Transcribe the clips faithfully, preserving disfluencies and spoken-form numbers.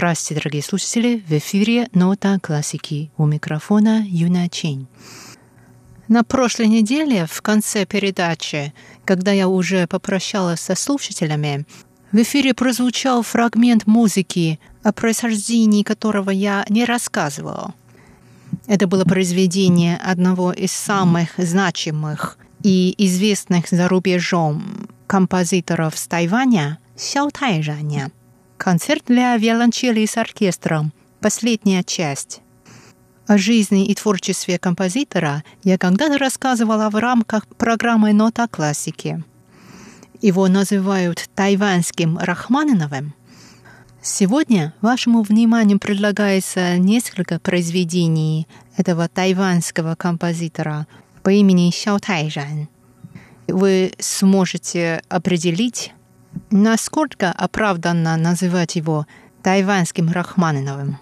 Здравствуйте, дорогие слушатели! В эфире «Нота классики». У микрофона Юнна Чэнь. На прошлой неделе, в конце передачи, когда я уже попрощалась со слушателями, в эфире прозвучал фрагмент музыки, о происхождении которого я не рассказывала. Это было произведение одного из самых значимых и известных за рубежом композиторов с Тайваня Сяо Тайжаня. Концерт для виолончели с оркестром. Последняя часть. О жизни и творчестве композитора я когда-то рассказывала в рамках программы «Нота классики». Его называют тайваньским Рахманиновым. Сегодня вашему вниманию предлагается несколько произведений этого тайваньского композитора по имени Сяо Тайжань. Вы сможете определить, насколько оправданно называть его тайваньским Рахманиновым.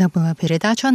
Это была передача